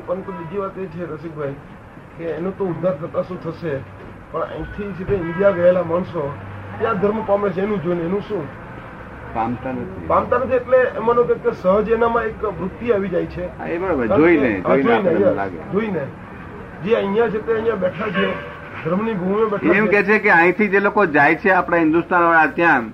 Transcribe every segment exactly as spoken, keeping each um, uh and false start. કરવાની. પરંતુ બીજી વાત એ છે રસિકભાઈ કે એનો તો ઉદ્ધાર થતા શું થશે, પણ અહીંથી સીધે ઇન્ડિયા ગયેલા માણસો ત્યાં ધર્મ પામે છે, એનું જોઈને એનું શું પામતા નથી પામતા નથી એટલે એમાંનો કે સહજ એનામાં એક વૃત્તિ આવી જાય છે. જોઈને જે અહીંયા છે તે અહીંયા બેઠા છે ધર્મની ભૂમિ બેઠા એમ કે છે કે અહીંથી જે લોકો જાય છે આપણા હિન્દુસ્તાન વાળા ત્યાં,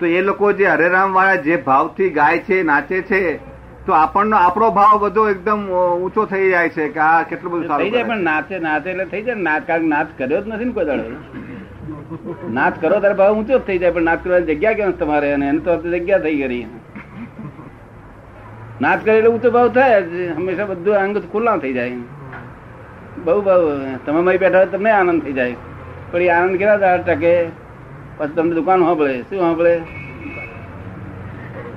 તો એ લોકો જે હરેરામ વાળા જે ભાવથી ગાય છે નાચે છે, તો આપણનો આપણો ભાવ બધો એકદમ ઊંચો થઈ જાય છે કે આ કેટલું બધું થઈ જાય. પણ નાચે નાચે એટલે થઈ જાય નાચ, કારણ નાચ કર્યો જ નથી ને કોઈ દાડો. નાચ કરો ત્યારે ભાવ ઊંચો જ થઈ જાય, પણ નાચ કરવાની જગ્યા કેમ તમારે, અને એને તો જગ્યા થઈ ગઈ. નાચ કરે એટલે ઊંચો ભાવ થાય જ હંમેશા, બધું અંગ ખુલ્લા થઈ જાય. બહુ ભાવ તમે મારી બેઠા હોય તમને આનંદ થઈ જાય, પણ એ આનંદ કેટલા ટકે? પછી તમને દુકાન સાંભળે શું સાંભળે?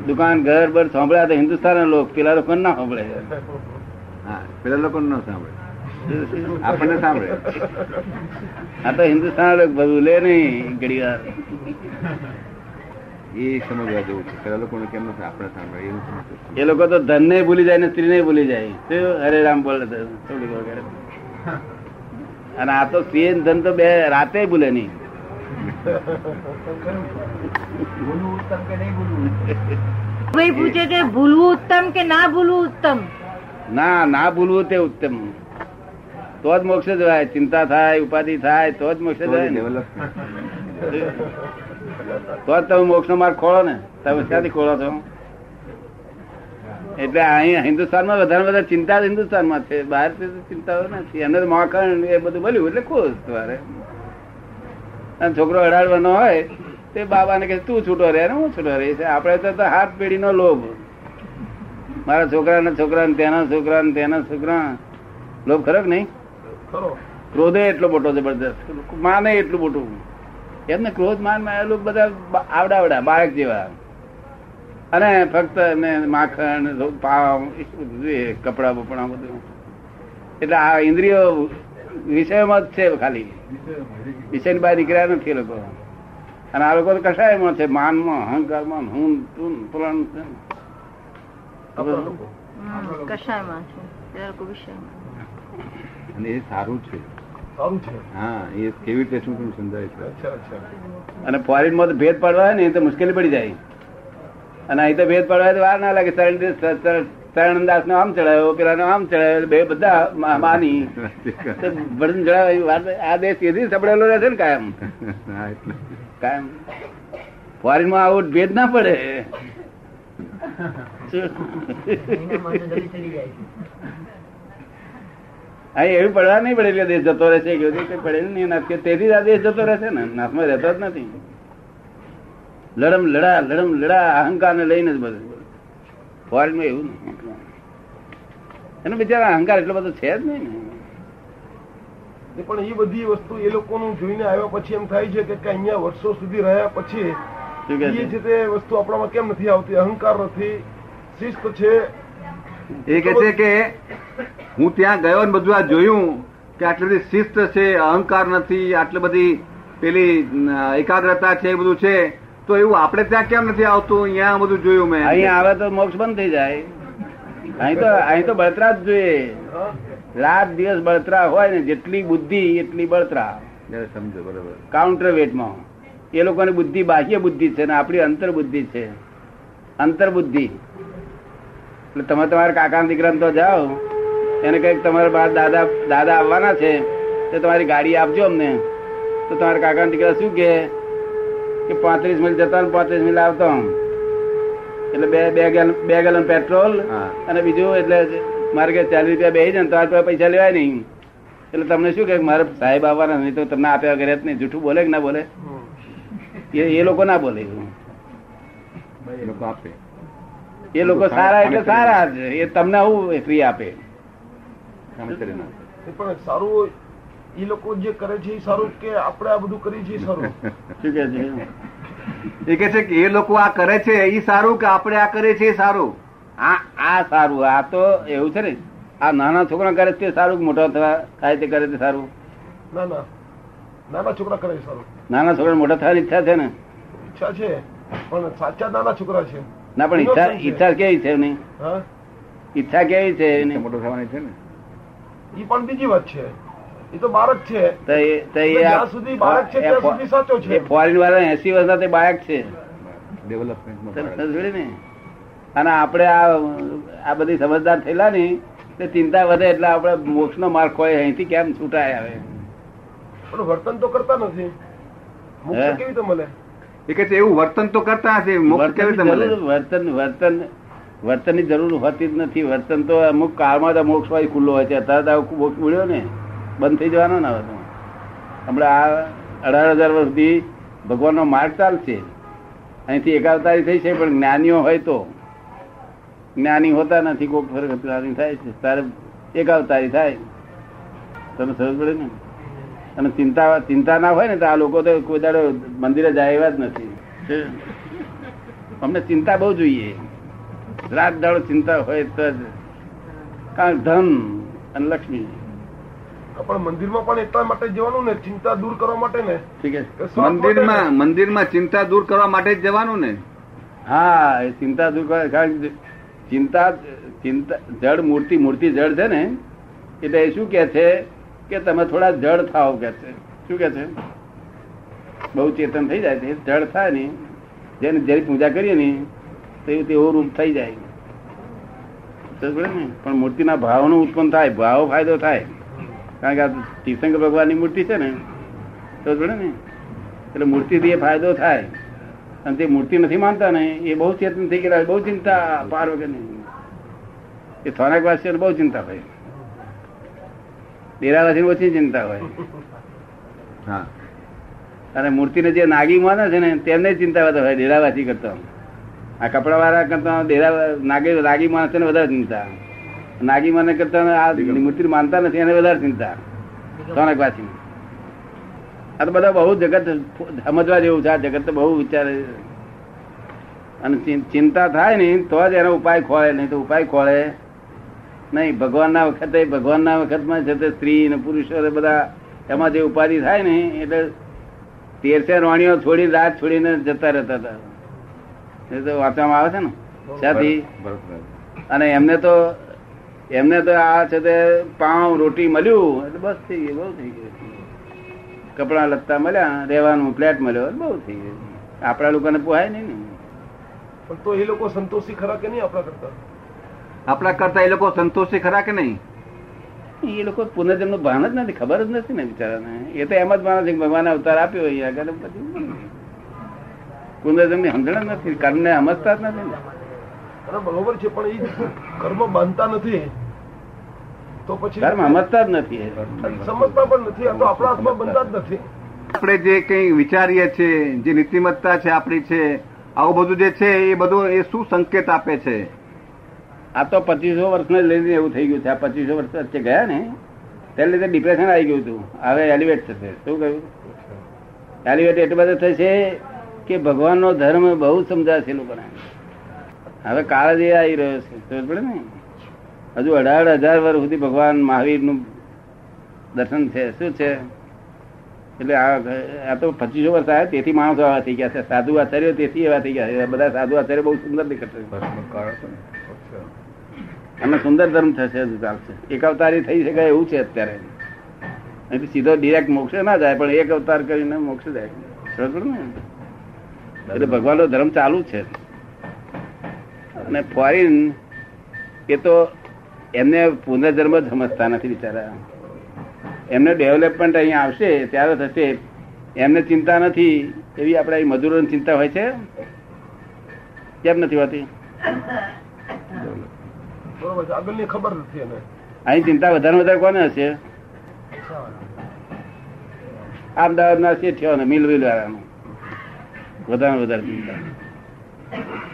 દુકાન ઘર બર સાંભળ્યા તો હિન્દુસ્તાન લોકો પેલા લોકો ના સાંભળે, પેલા લોકો ના સાંભળે, આપણને સાંભળે. આ તો હિન્દુસ્તાન લોકો બધું લે નહીં ઘડી વાર, એ સમજવા જેવું છે. પેલા લોકો કેમ નથી આપણે સાંભળે એવું સમજ, એ લોકો તો ધન ને ભૂલી જાય ને સ્ત્રી ને ભૂલી જાય. તો હરે રામ બોલે અને આ તો સ્ત્રી ધન તો બે રાતે ભૂલે નહીં. પૂછે છે ભૂલવું ઉત્તમ કે ના ભૂલવું ઉત્તમ? ના ના ભૂલવું તે ઉત્તમ, તો જ મોક્ષ જવાય. ચિંતા થાય, ઉપાધિ થાય, તો જ મોક્ષ જવાય ને, તો જ તમે મોક્ષ નો માર્ગ ખોલો ને. તમે ક્યાંથી ખોલો છો? એટલે અહીં હિન્દુસ્તાનમાં વધારે વધારે ચિંતા હિન્દુસ્તાનમાં છે, બહાર ચિંતાઓ નથી. એને માખણ એ બધું મળ્યું એટલે ખુશ તમારે. અને છોકરો અડાડવાનો હોય તે બાબાને કહે તું છૂટો રે ને હું છૂટો રે. આપડે તો હાથ પેઢીનો લોભ, મારા છોકરાને છોકરાને તેના છોકરાને તેના છોકરા, લોભ ખરો કે નહીં? ક્રોધે એટલો મોટો જબરદસ્ત, માને એટલું મોટું, એમને ક્રોધ માન માં બધા આવડાવડા બાળક જેવા. અને ફક્ત એને માખણ પાવ કપડા બપડા બધું. એટલે આ ઇન્દ્રિયો વિષયમાં જ છે, ખાલી વિષય બહાર નીકળ્યા નથી લોકો. અને આ લોકો કસાયમાં છે, માનમાં, અહંકારમાં, હું તું પુરાણ કસાયમાં છે. સારું છે, સારું છે. હા, એ કેવી રીતે શું સમજાય છે. અને ફોરેનમાં તો ભેદ પાડવા હોય ને એ તો મુશ્કેલી પડી જાય, અને અહીં તો ભેદ પાડવા તો વાર ના લાગે. સરળ સયાનંદાસ નો આમ ચડાયો, પેલા નો આમ ચડાયો, બે બધા માની ભજન ચડાવ્યું. આ દેશ એથી સબડેલો રહેશે ને કાયમ કાયમ. ફોરેન માં આવું ભેદ ના પડે. હા, એવી પડવા નહીં પડે એટલે દેશ જતો રહેશે. કઈ પડેલ નહીં નાથ કે તેથી જ આ દેશ જતો રહેશે ને, નાથમાં રહેતો જ નથી. લડમ લડા લડમ લડા અહંકાર ને લઈને જ બધું. ફોરેનમાં એવું નહીં, એનો બિચારા અહંકાર એટલો બધો છે જ નહીં. પણ એ બધી વસ્તુ એ લોકોનું જોઈને આવ્યા પછી એમ થાય છે કે અહીંયા વર્ષો સુધી રહ્યા પછી એ છે તે વસ્તુ આપણામાં કેમ નથી આવતી? અહંકાર નથી, શિસ્ત છે. એ કહે છે કે હું ત્યાં ગયો ને બધું આ જોયું કે આટલી બધી શિસ્ત છે, અહંકાર નથી, આટલી બધી પેલી એકાગ્રતા છે, એ બધું છે, તો એવું આપડે ત્યાં કેમ નથી આવતું? અહીંયા બધું જોયું મેં. અહીંયા આવે તો મોક્ષ બંધ થઈ જાય. અહીં તો અહીં તો બળતરા જ જોઈએ, રાત દિવસ બળતરા હોય ને. જેટલી બુદ્ધિ એટલી બળતરા, સમજો બરોબર? કાઉન્ટરવેટમાં એ લોકોની બુદ્ધિ બાહ્ય બુદ્ધિ છે ને આપણી અંતરબુદ્ધિ છે, અંતરબુદ્ધિ. એટલે તમે તમારા કાકાના દીકરાને તો જાઓ એને કંઈક તમારા બાર દાદા દાદા આવવાના છે તો તમારી ગાડી આપજો અમને, તો તમારા કાકાના દીકરા શું કહે કે પાંત્રીસ મિલ જતા ને પાંત્રીસ મિલ આવતો, એટલે બે બે ગેલન બે ગેલન પેટ્રોલ અને બીજું, એટલે મારે કે ચાલીસ રૂપિયા બે જાય ને તમારે પૈસા લેવાય નહીં. એટલે તમને શું કે મારે સાહેબ આવવાના નહીં તો તમને આપ્યા વગર જ નહીં. જૂઠું બોલે કે ના બોલે? એ લોકો ના બોલે, એ લોકો આપે. એ લોકો સારા એટલે સારા જ, એ તમને આવું ફ્રી આપે. પણ સારું એ લોકો જે કરે છે એ સારું કે આપણે આ બધું કરીએ છીએ સારું? શું કે છે? એ કે છે કે એ લોકો આ કરે છે એ સારું કે આપણે આ કરીએ છીએ સારું? આ આ સારું. આ તો એવું છે ને, આ નાના છોકરા કરે તે સારું કે મોટા થાય તે કરે તે સારું? નાના નાના છોકરા કરે સારું. નાના છોકરા મોટા થવાની ઈચ્છા છે ને? ઈચ્છા છે, પણ સાચા નાના છોકરા છે ના. પણ ઈચ્છા ઈચ્છા કેવી છે? નહીં, ઈચ્છા કેવી છે? મોટો થવાની છે ને. એ પણ બીજી વાત છે. એ તો બાળક છે, ત્યાં સુધી બાળક છે ત્યાં સુધી સાચો છે. ફોરેન વાળા એસી વર્ષના તે બાળક છે, ડેવલપમેન્ટ ને. અને આપણે આ આ બધી સમજદાર થયેલા ને તે ચિંતા વધે એટલે આપણે મોક્ષ નો માર્ગ હોય અહીંથી કેમ છૂટાય આવે. પણ વર્તન તો કરતા નથી, મોક્ષ કેવી રીતે મળે? એ કે એવું વર્તન તો કરતા હશે, મોક્ષ કેવી રીતે મળે? વર્તન વર્તન વર્તન ની જરૂર હોતી જ નથી. વર્તન તો અમુક કાળમાં તો મોક્ષ વાય ખુલ્લો હોય છે. અત્યારે તો મોક્ષ મળ્યો ને બંધ થઈ જવાનો ના હતો. હમણાં આ અઢાર હજાર વર્ષ સુધી ભગવાનનો માર્ગ ચાલશે. અહીંથી એકાવતારી થઈ છે, પણ જ્ઞાનીઓ હોય તો જ્ઞાની હોતા નથી, કોઈક ફરક થાય છે ત્યારે એકાવતારી થાય. તમે સમજ પડે ને? અને ચિંતા ચિંતા ના હોય ને તો આ લોકો તો કોઈ દાડો મંદિરે જાય એવા જ નથી. અમને ચિંતા બહુ જોઈએ, રાત દાડો ચિંતા હોય તો જ. કારણ ધન અને લક્ષ્મી. પણ મંદિરમાં પણ એટલા માટે જવાનું ને, ચિંતા દૂર કરવા માટે ને. ઠીક છે, મંદિરમાં મંદિરમાં ચિંતા દૂર કરવા માટે જ જવાનું ને. હા, એ ચિંતા દૂર કરવા. કારણ ચિંતા ચિંતા જળ મૂર્તિ મૂર્તિ જળ છે ને, એટલે એ શું કે છે કે તમે થોડા જળ થાવ કે છે. શું કે છે? બહુ ચેતન થઈ જાય છે. જળ થાય ને, જેને જયારે પૂજા કરીએ ને તેવું તેવું રૂપ થઈ જાય. પણ મૂર્તિના ભાવનું ઉત્પન્ન થાય, ભાવ ફાયદો થાય. કારણ કે આ તીર્થંકર ભગવાનની મૂર્તિ છે ને, તો જોડે ને એટલે મૂર્તિથી એ ફાયદો થાય. અને તે મૂર્તિ નથી માનતા ને એ બહુ ચેતન થઈ ગયેલા, બહુ ચિંતા પાર વગર નહીં. એ સ્થાનકવાસીઓને બહુ ચિંતા હોય, ડેરાવાસીઓને ઓછી ચિંતા હોય. હા, અને મૂર્તિને જે નાગી માને છે ને તેમને ચિંતા વધારે હોય ડેરાવાસી કરતા. આ કપડા વાળા કરતા ડેરા નાગી રાગી માણસ ને વધારે ચિંતા. નાગી માને કરતા આ મૂર્તિ માનતા નથી એને વધારે ચિંતા. સોનક વાસી આ તો બધા બહુ જગત સમજવા જેવું છે. આ જગત તો બહુ વિચારે, અને ચિંતા થાય ને તો જ એનો ઉપાય ખોળે, નહીં તો ઉપાય ખોળે નહીં. ભગવાનના વખતે ભગવાનના વખતમાં છે તે સ્ત્રી ને પુરુષો બધા એમાં જે ઉપાધિ થાય ને, એટલે તેરસે રોણીઓ છોડી રાત છોડીને જતા રહેતા હતા. એ તો વાંચવામાં આવે છે ને ત્યાંથી. અને એમને તો એમને તો આ છે તે પાઉં રોટી મળ્યું એટલે બસ થઈ ગયું, બહુ થઈ ગયું. કપડા લત્તા મળ્યા, રહેવાનું ફ્લેટ મળ્યો, બહુ થઈ ગયું. આપણા લોકોને પોહાય નહીં ને. પણ તો એ લોકો સંતોષી ખરા કે નહીં? આપણા કરતા આપણા કરતા એ લોકો સંતોષી ખરા કે નહીં? એ લોકો પુનર્જન્મનો ભાન જ નથી, ખબર જ નથી ને બિચારાને. એ તો એમ જ માને છે ભગવાને અવતાર આપ્યો હોય આગળ, પછી પુનર્જન્મની સમજણ જ નથી, કર્મને સમજતા જ નથી. બરોબર છે, પણ એ કર્મ બાંધતા નથી તો પછી કર્મ સમજતા જ નથી, સમજતા પણ નથી. આ તો આપણા હાથમાં બનતા જ નથી. આપણે જે કંઈ વિચારીએ છીએ, જે નીતિમત્તા છે આપણી છે, આવું બધું જે છે એ બધું એ શું સંકેત આપે છે? આ તો પચીસો વર્ષને લઈને એવું થઈ ગયું છે. આ પચીસો વર્ષ વચ્ચે ગયા ને તેને લીધે ડિપ્રેશન આવી ગયું હતું. હવે એલિવેટ થશે. શું કહ્યું? એલિવેટ એટલે બધું થશે કે ભગવાનનો ધર્મ બહુ સમજાશે લોકોને. હવે કાળ જે આવી રહ્યો છે ખબર પડે ને. હજુ અઢાર હજાર વર્ષ સુધી ભગવાન મહાવીરનું દર્શન છે. શું છે? એટલે આ તો પચીસો વર્ષ આવ્યા તેથી માણસો આવા થઈ ગયા છે. સાધુ આચાર્યો તેથી એવા થઈ ગયા છે. બધા સાધુ આચાર્ય બહુ સુંદર નીકળશે અને સુંદર ધર્મ થશે. હજુ ચાલશે. એક અવતારી થઈ શકાય એવું છે અત્યારે. અહીંથી સીધો ડિરેક્ટ મોક્ષે ના જાય, પણ એક અવતાર કરીને મોક્ષે જાય. ખબર પડે ને? એટલે ભગવાન નો ધર્મ ચાલુ છે. અને ફોરેન એ તો એમને પુનર્જન્મ સમજતા નથી બિચારા. એમને ડેવલપમેન્ટ અહીંયા આવશે ત્યારે થશે. એમને ચિંતા નથી એવી આપણા મજૂરોની ચિંતા હોય છે. કેમ નથી હોતી? આગળની ખબર નથી. અહીં ચિંતા વધારે વધારે કોને હશે? અમદાવાદના શેઠિયો ને મિલ વિલ વાળાનું વધારે વધારે ચિંતા.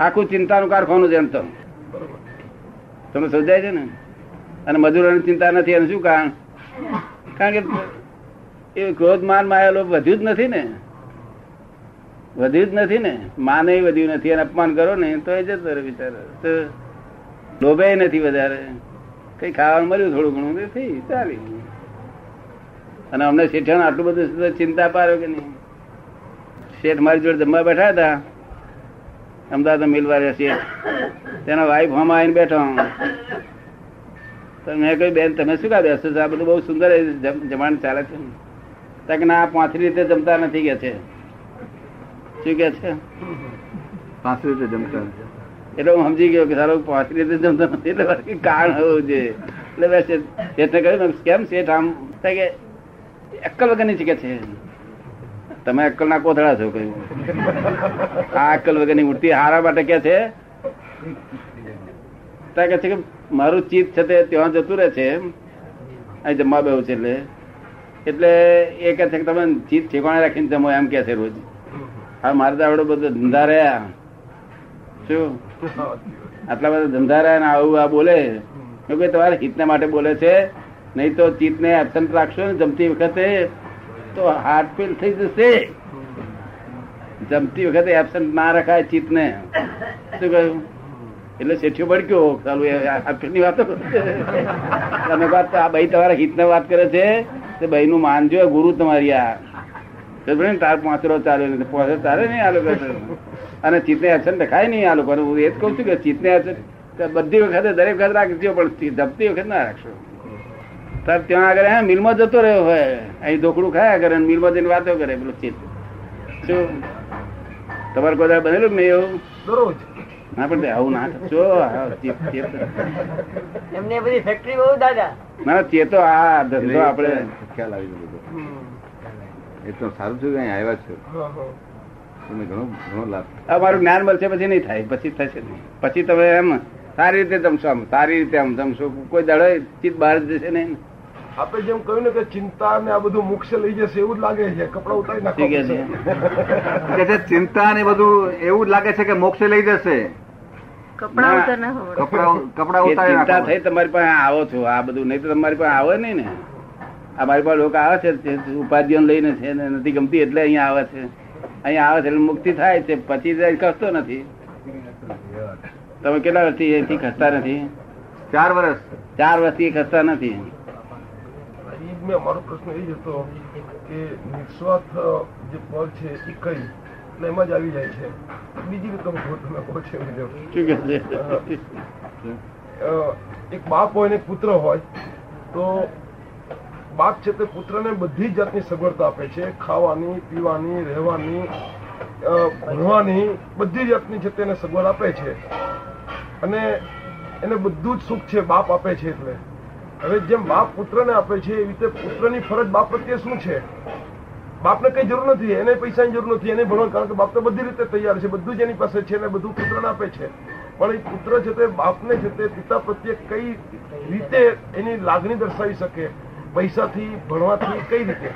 આખું ચિંતાનું કારખાનું છે. તમે સમજાય છે ને? અને મજૂરોની ચિંતા નથી. અને શું કારણ? કારણ કે એ ક્રોધ માન માયેલો વધ્યું જ નથી ને, વધ્યું જ નથી ને. માને વધ્યું નથી અને અપમાન કરો ને તો એ જતો રહે બિચારો. લોભે નથી વધારે. કઈ ખાવાનું મળ્યું થોડું ઘણું થઈ ચાલી. અને અમને શેઠિયાને આટલું બધું ચિંતા પાડો કે નહીં? શેઠ મારી જોડે જમવા બેઠા હતા અમદાવાદ મિલવાળા શેઠ. તેના વાઈફ હમ આવીને બેઠો. તો મેં કહ્યું બેન તમે શું કા બેસો છો, આ બધું બહુ સુંદર જમવાનું ચાલે છે. ત્યાં કે ના, પાંચરી રીતે જમતા નથી કે છે. શું કે છે? પાંચરી રીતે જમતા નથી. એટલે હું સમજી ગયો કે સારું પાંચરી રીતે જમતા નથી એટલે કારણ હોવું જોઈએ. એટલે મેં શેઠને કહ્યું કેમ શેઠ આમ? કે અક્કલ વગરની છે કે છે. તમે અક્કલ ના કોથળા છો કહ્યું. આ અક્કલ વગરની મૂર્તિ હારા માટે કે છે. ત્યાં કે છે કે મારું ચિત્ત છે તે ત્યાં જતું રહે છે, અહીં જમવા બેવું છે. એટલે એટલે એ કહે છે કે તમે ચિત્ત ઠેકાણે રાખીને જમો એમ કે છે રોજ. હા, મારે તો આવડો બધો ધંધા રહ્યા, શું આટલા બધા ધંધા રહ્યા ને આવું આ બોલે. કે તમારે હિતને માટે બોલે છે, નહીં તો ચિત્તને એબસન્ટ રાખશો ને જમતી વખતે તો હાર્ટ ફેલ થઈ જશે. જમતી વખતે એબસન્ટ ના રખાય ચિત્તને. શું કહ્યું? એટલે શેઠિયો ભડક્યો. ચાલુ આપની વાતો તમે વાત, આ ભાઈ તમારા હિતને વાત કરે છે તે ભાઈ નું માનજો, ગુરુ તમારી. આ તાર પાંચરો ચાલ્યો પાંચરો ચાલે નહીં આ લોકો, અને ચિત્તને એબસન્ટ રખાય નહીં આ લોકો. હું એ જ કઉ છું કે ચિત્તને એબસન્ટ બધી વખતે દરેક વખત રાખજો, પણ ધબતી વખત ના રાખશો. તાર ત્યાં આગળ હા મિલમાં જતો રહ્યો હોય, અહીં ઢોકળું ખાયા કરે, મિલમાં જઈને વાતો કરે પેલું ચિત્ત. શું તમારે કોઈ બનેલું નહીં એવું? દરરોજ ના, પણ આવું ના કરશો. ના, તે તો આ ધંધો આપડે ખ્યાલ આવી ગયો. એ તો સારું છે આવ્યા છો, તમને ઘણો ઘણો લાભ. અમારું જ્ઞાન મળશે પછી નહીં થાય, પછી થશે નહીં. પછી તમે એમ સારી રીતે જમશો, આમ સારી રીતે આમ જમશો, કોઈ દાડો ચિત્ત બહાર જશે નહીં. આપણે જેમ કહ્યું ને કે ચિંતા ને આ બધું મોક્ષે લઈ જશે એવું જ લાગે છે. કપડા ઉતારી નાખે છે ચિંતા ને બધું, એવું જ લાગે છે કે મોક્ષે લઈ જશે. કપડા કપડા ઉતારી ચિંતા થઈ તમારી પાસે આવો છો આ બધું, નહીં તો તમારી પાસે આવે નહીં ને. અમારી પાસે લોકો આવે છે ઉપાધિઓ લઈને છે, નથી ગમતી એટલે અહીંયા આવે છે. અહીંયા આવે છે એટલે મુક્તિ થાય છે, પછી ખસતો નથી. તમે કેટલા વર્ષથી એથી ખસતા નથી? ચાર વર્ષ ચાર વર્ષથી ખસતા નથી. અમારો પ્રશ્ન એ જ હતો કે નિસ્વાર્થ જે પદ છે એ કઈ એટલે એમાં જ આવી જાય છે. બીજી રીતે તમે કહો છો એક બાપ હોય ને પુત્ર હોય, તો બાપ છે તે પુત્રને બધી જાતની સગવડતા આપે છે, ખાવાની, પીવાની, રહેવાની, ભણવાની, બધી જાતની છે તેને સગવડ આપે છે અને એને બધું જ સુખ છે બાપ આપે છે. એટલે હવે જેમ બાપ પુત્રને આપે છે એવી રીતે પુત્રની ફરજ બાપ પ્રત્યે શું છે? બાપને કઈ જરૂર નથી, એને પૈસાની જરૂર નથી, એને ભણવા, કારણ કે બાપ તો બધી રીતે તૈયાર છે, બધું જ એની પાસે છે ને બધું પુત્રને આપે છે. પણ એ પુત્ર છે તે બાપને છે તે પિતા પ્રત્યે કઈ રીતે એની લાગણી દર્શાવી શકે? પૈસાથી, ભણવાથી, કઈ રીતે,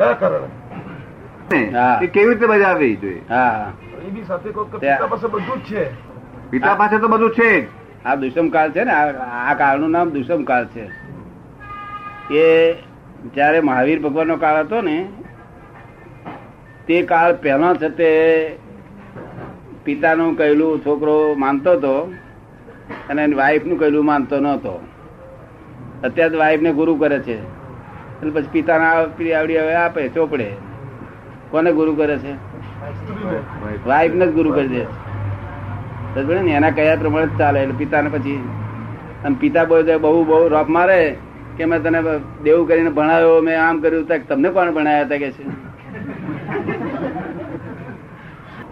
કયા કારણે, કેવી રીતે બજાવવી જોઈએ? હા, એ બી સાથે કહો કે પિતા પાસે બધું જ છે. પિતા પાસે તો બધું છે જ. આ દુષ્મ કાળ છે ને, આ કાળ નું નામ દુષ્મ કાળ છે. એ જયારે મહાવીર ભગવાન નો કાળ હતો ને તે કાળ પહેલો છે તે પિતાનું કહેલું છોકરો માનતો હતો અને એની વાઈફનું કહેલું માનતો નહોતો. અત્યારે વાઈફને ગુરુ કરે છે, એટલે પછી પિતાના આવડી હવે આપે ચોપડે. કોને ગુરુ કરે છે? વાઈફને જ ગુરુ કરી દે છે. એના કયા પ્રમાણે ચાલે એટલે પિતાને. પછી અને પિતા બોલે બહુ બહુ રોપ મારે કે મેં તને દેવું કરીને ભણાવ્યો, મેં આમ કર્યું, તમને કોણ ભણાવ્યા હતા કે છે.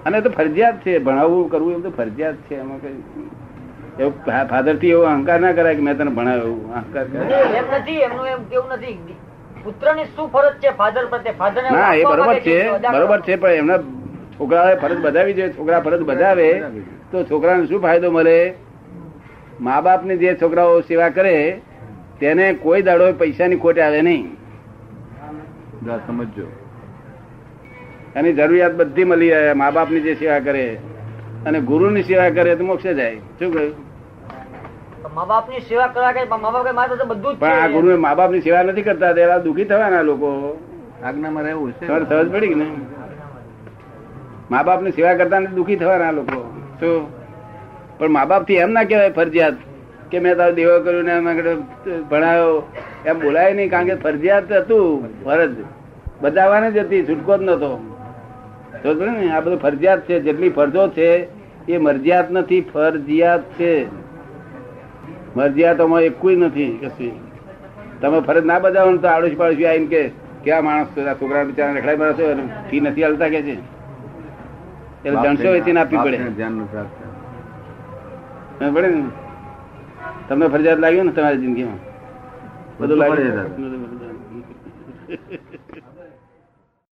અને તો ફરજિયાત છે ભણાવવું કરવું, એમ તો ફરજિયાત છે. એમાં કઈ એવું ફાધર થી એવો અહંકાર ના કરાય કે મેં તને ભણાવ્યો, એવું અહંકાર એમ નથી. એમનું એમ કેવું નથી પુત્રની શું ફરજ છે ફાધર પ્રત્યે. ના, એ બરોબર છે, બરોબર છે, પણ એમના છોકરાએ ફરજ બજાવી જોઈએ. છોકરા ફરજ બજાવે તો છોકરાને શું ફાયદો મળે? મા બાપની જે છોકરાઓ સેવા કરે તેને કોઈ દાડો પૈસાની ખોટ આવે નહીં, સમજો. એની જરૂરિયાત બધી મળી જાય મા બાપની જે સેવા કરે, અને ગુરુની સેવા કરે તો મોક્ષે જાય. શું કહ્યું? મા બાપની સેવા કરવા, પણ આ ગુરુ મા બાપની સેવા નથી કરતા, તેના દુઃખી થવાના લોકો. આજ્ઞામાં રહેવું છે, સહજ પડી ને મા બાપ ની સેવા કરતા દુઃખી થવાના લોકો. શું? પણ મા બાપ થી એમ ના કહેવાય ફરજિયાત કે મેં તારો દેવો કર્યું ને ભણાયો, એમ બોલાય નહીં. કારણ કે ફરજિયાત હતું, ફરજ બધાવાને જ હતી, છૂટકો જ નતો. આ બધું ફરજિયાત છે. જેટલી ફરજો છે એ મરજિયાત નથી, ફરજિયાત છે. મરજીયાતોમાં એકું નથી કશું. તમે ફરજ ના બજાવો તો આડોશી પાડોશી આવીને કે ક્યાં માણસ છોકરા બિચારા રખડાઈ મારશો ફી નથી હાલતા કે છે. જણસો વેચીને આપવી પડે, પડે ને. તમને ફરજિયાત લાગ્યું ને તમારી જિંદગીમાં બધું લાગ્યું.